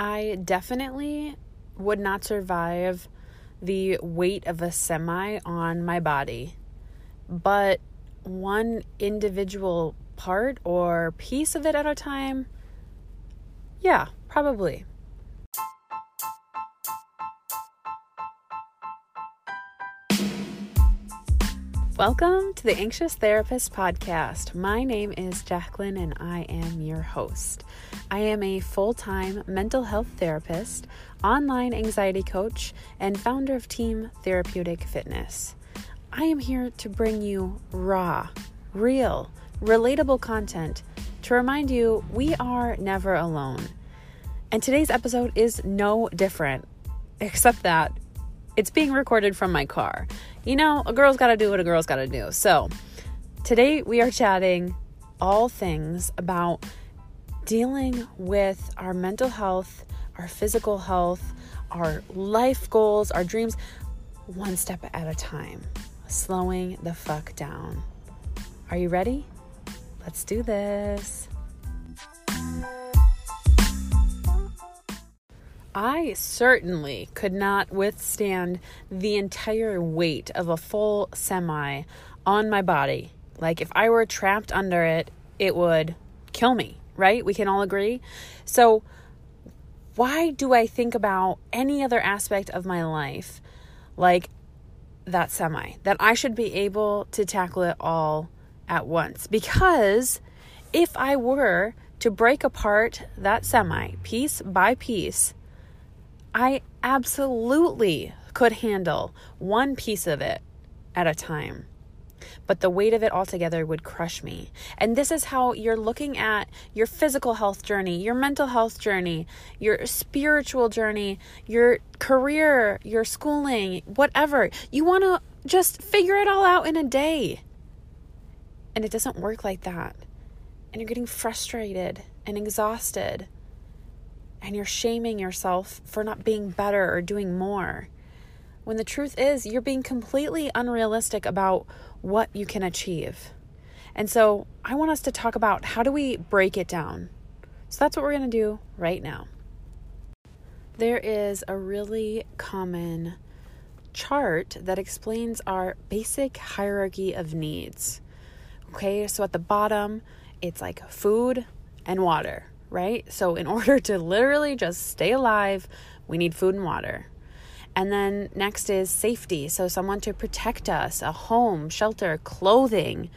I definitely would not survive the weight of a semi on my body. But one individual part or piece of it at a time, yeah, probably. Welcome to the Anxious Therapist Podcast. My name is Jacqueline and I am your host. I am a full-time mental health therapist, online anxiety coach, and founder of Team Therapeutic Fitness. I am here to bring you raw, real, relatable content to remind you we are never alone. And today's episode is no different, except that it's being recorded from my car. You know, a girl's got to do what a girl's got to do. So today we are chatting all things about dealing with our mental health, our physical health, our life goals, our dreams, one step at a time, slowing the fuck down. Are you ready? Let's do this. I certainly could not withstand the entire weight of a full semi on my body. Like if I were trapped under it, it would kill me, right? We can all agree. So why do I think about any other aspect of my life like that semi, that I should be able to tackle it all at once? Because if I were to break apart that semi piece by piece, I absolutely could handle one piece of it at a time, but the weight of it altogether would crush me. And this is how you're looking at your physical health journey, your mental health journey, your spiritual journey, your career, your schooling, whatever. You want to just figure it all out in a day. And it doesn't work like that. And you're getting frustrated and exhausted. And you're shaming yourself for not being better or doing more, when the truth is you're being completely unrealistic about what you can achieve. And so I want us to talk about how do we break it down. So that's what we're going to do right now. There is a really common chart that explains our basic hierarchy of needs. Okay, so at the bottom, it's like food and water. Right? So in order to literally just stay alive, we need food and water. And then next is safety. So someone to protect us, a home, shelter, clothing,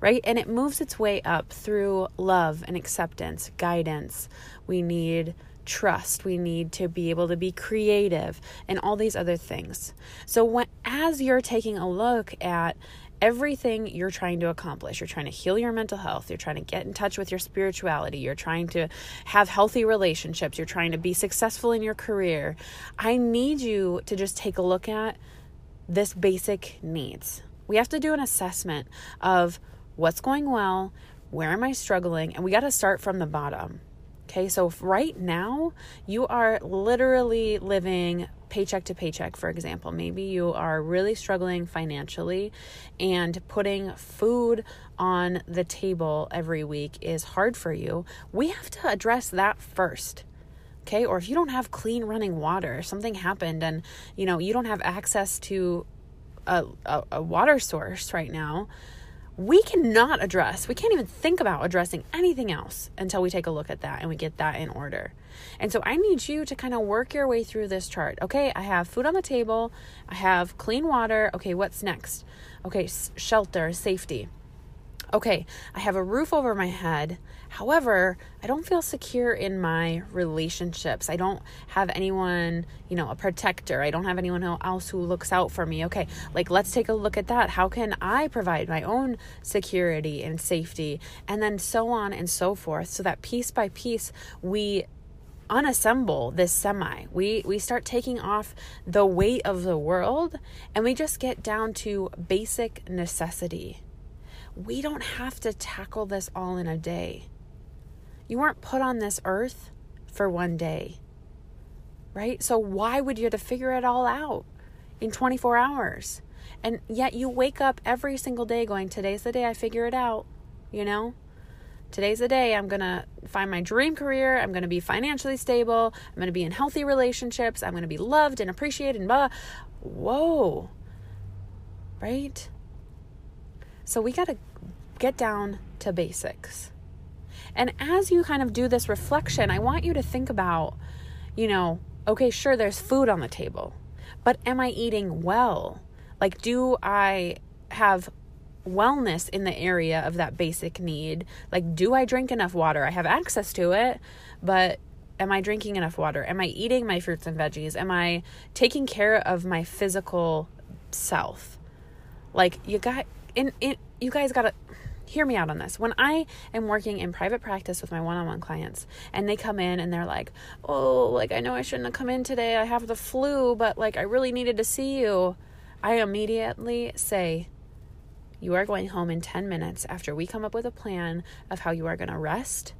right? And it moves its way up through love and acceptance, guidance. We need trust. We need to be able to be creative and all these other things. So as you're taking a look at everything you're trying to accomplish, you're trying to heal your mental health, you're trying to get in touch with your spirituality, you're trying to have healthy relationships, you're trying to be successful in your career, I need you to just take a look at this basic needs. We have to do an assessment of what's going well, where am I struggling, and we got to start from the bottom. Okay, so if right now you are literally living paycheck to paycheck, for example, maybe you are really struggling financially and putting food on the table every week is hard for you, we have to address that first. Okay, or if you don't have clean running water, if something happened and you know you don't have access to a water source right now, we cannot address, we can't even think about addressing anything else until we take a look at that and we get that in order. And so I need you to kind of work your way through this chart. Okay, I have food on the table. I have clean water. Okay, what's next? Okay, shelter, safety. Okay, I have a roof over my head. However, I don't feel secure in my relationships. I don't have anyone, you know, a protector. I don't have anyone else who looks out for me. Okay, like let's take a look at that. How can I provide my own security and safety? And then so on and so forth. So that piece by piece, we unassemble this semi. We start taking off the weight of the world and we just get down to basic necessity. We don't have to tackle this all in a day. You weren't put on this earth for one day, right? So why would you have to figure it all out in 24 hours? And yet you wake up every single day going, today's the day I figure it out, you know? today's the day. I'm going to find my dream career. I'm going to be financially stable. I'm going to be in healthy relationships. I'm going to be loved and appreciated and blah. Whoa. Right? So we got to get down to basics. And as you kind of do this reflection, I want you to think about, you know, okay, sure, there's food on the table, but am I eating well? Like, do I have wellness in the area of that basic need? Like, do I drink enough water? I have access to it, but am I drinking enough water? Am I eating my fruits and veggies? Am I taking care of my physical self? Like, you guys gotta hear me out on this. When I am working in private practice with my one-on-one clients and they come in and they're like, oh, like, I know I shouldn't have come in today. I have the flu, but like, I really needed to see you. I immediately say, you are going home in 10 minutes after we come up with a plan of how you are going to rest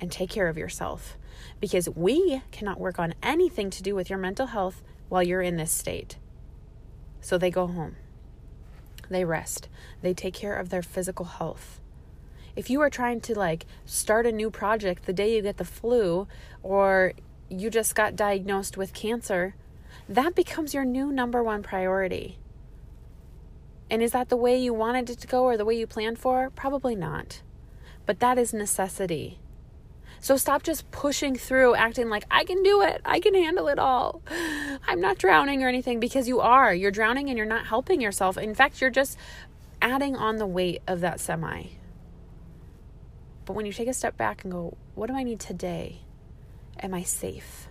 and take care of yourself, because we cannot work on anything to do with your mental health while you're in this state. So they go home. They rest. They take care of their physical health. If you are trying to like start a new project the day you get the flu, or you just got diagnosed with cancer, that becomes your new number one priority. And is that the way you wanted it to go or the way you planned for? Probably not. But that is necessity. So stop just pushing through, acting like, I can do it. I can handle it all. I'm not drowning or anything, because you are. You're drowning and you're not helping yourself. In fact, you're just adding on the weight of that semi. But when you take a step back and go, what do I need today? Am I safe?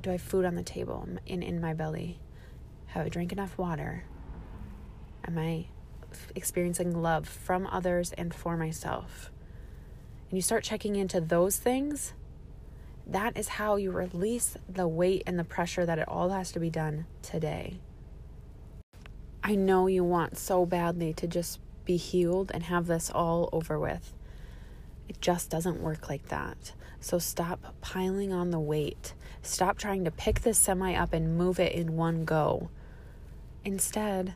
Do I have food on the table in my belly? Have I drank enough water? Am I experiencing love from others and for myself? And you start checking into those things, that is how you release the weight and the pressure that it all has to be done today. I know you want so badly to just be healed and have this all over with. It just doesn't work like that. So stop piling on the weight. Stop trying to pick this semi up and move it in one go. Instead,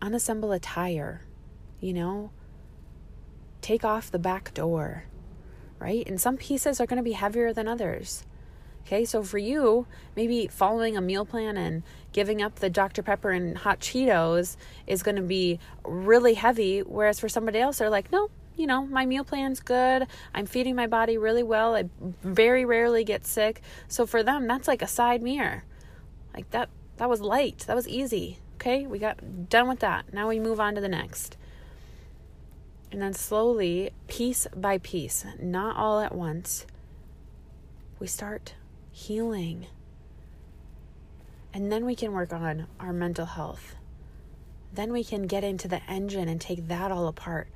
unassemble a tire, you know? Take off the back door, right? And some pieces are going to be heavier than others. Okay, so for you, maybe following a meal plan and giving up the Dr. Pepper and hot Cheetos is going to be really heavy, whereas for somebody else, they're like, no, you know, my meal plan's good. I'm feeding my body really well. I very rarely get sick. So for them, that's like a side meal. Like that was light. That was easy. Okay, we got done with that. Now we move on to the next. And then slowly, piece by piece, not all at once, we start healing. And then we can work on our mental health. Then we can get into the engine and take that all apart.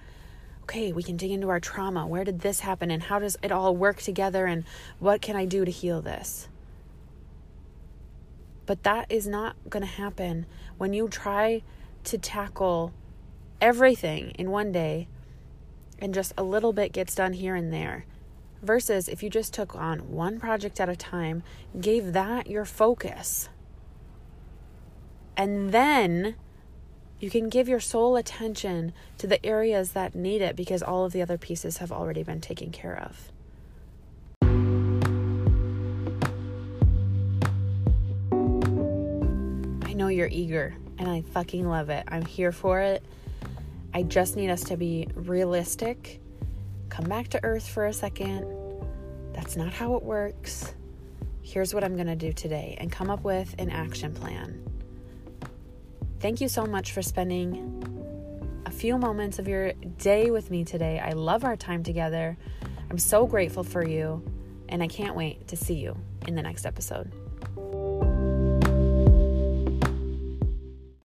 Okay, we can dig into our trauma. Where did this happen? And how does it all work together? And what can I do to heal this? But that is not going to happen when you try to tackle everything in one day, and just a little bit gets done here and there, versus if you just took on one project at a time, gave that your focus, and then you can give your sole attention to the areas that need it, because all of the other pieces have already been taken care of. I know you're eager, and I fucking love it. I'm here for it. I just need us to be realistic. Come back to earth for a second. That's not how it works. Here's what I'm going to do today, and come up with an action plan. Thank you so much for spending a few moments of your day with me today. I love our time together. I'm so grateful for you, and I can't wait to see you in the next episode.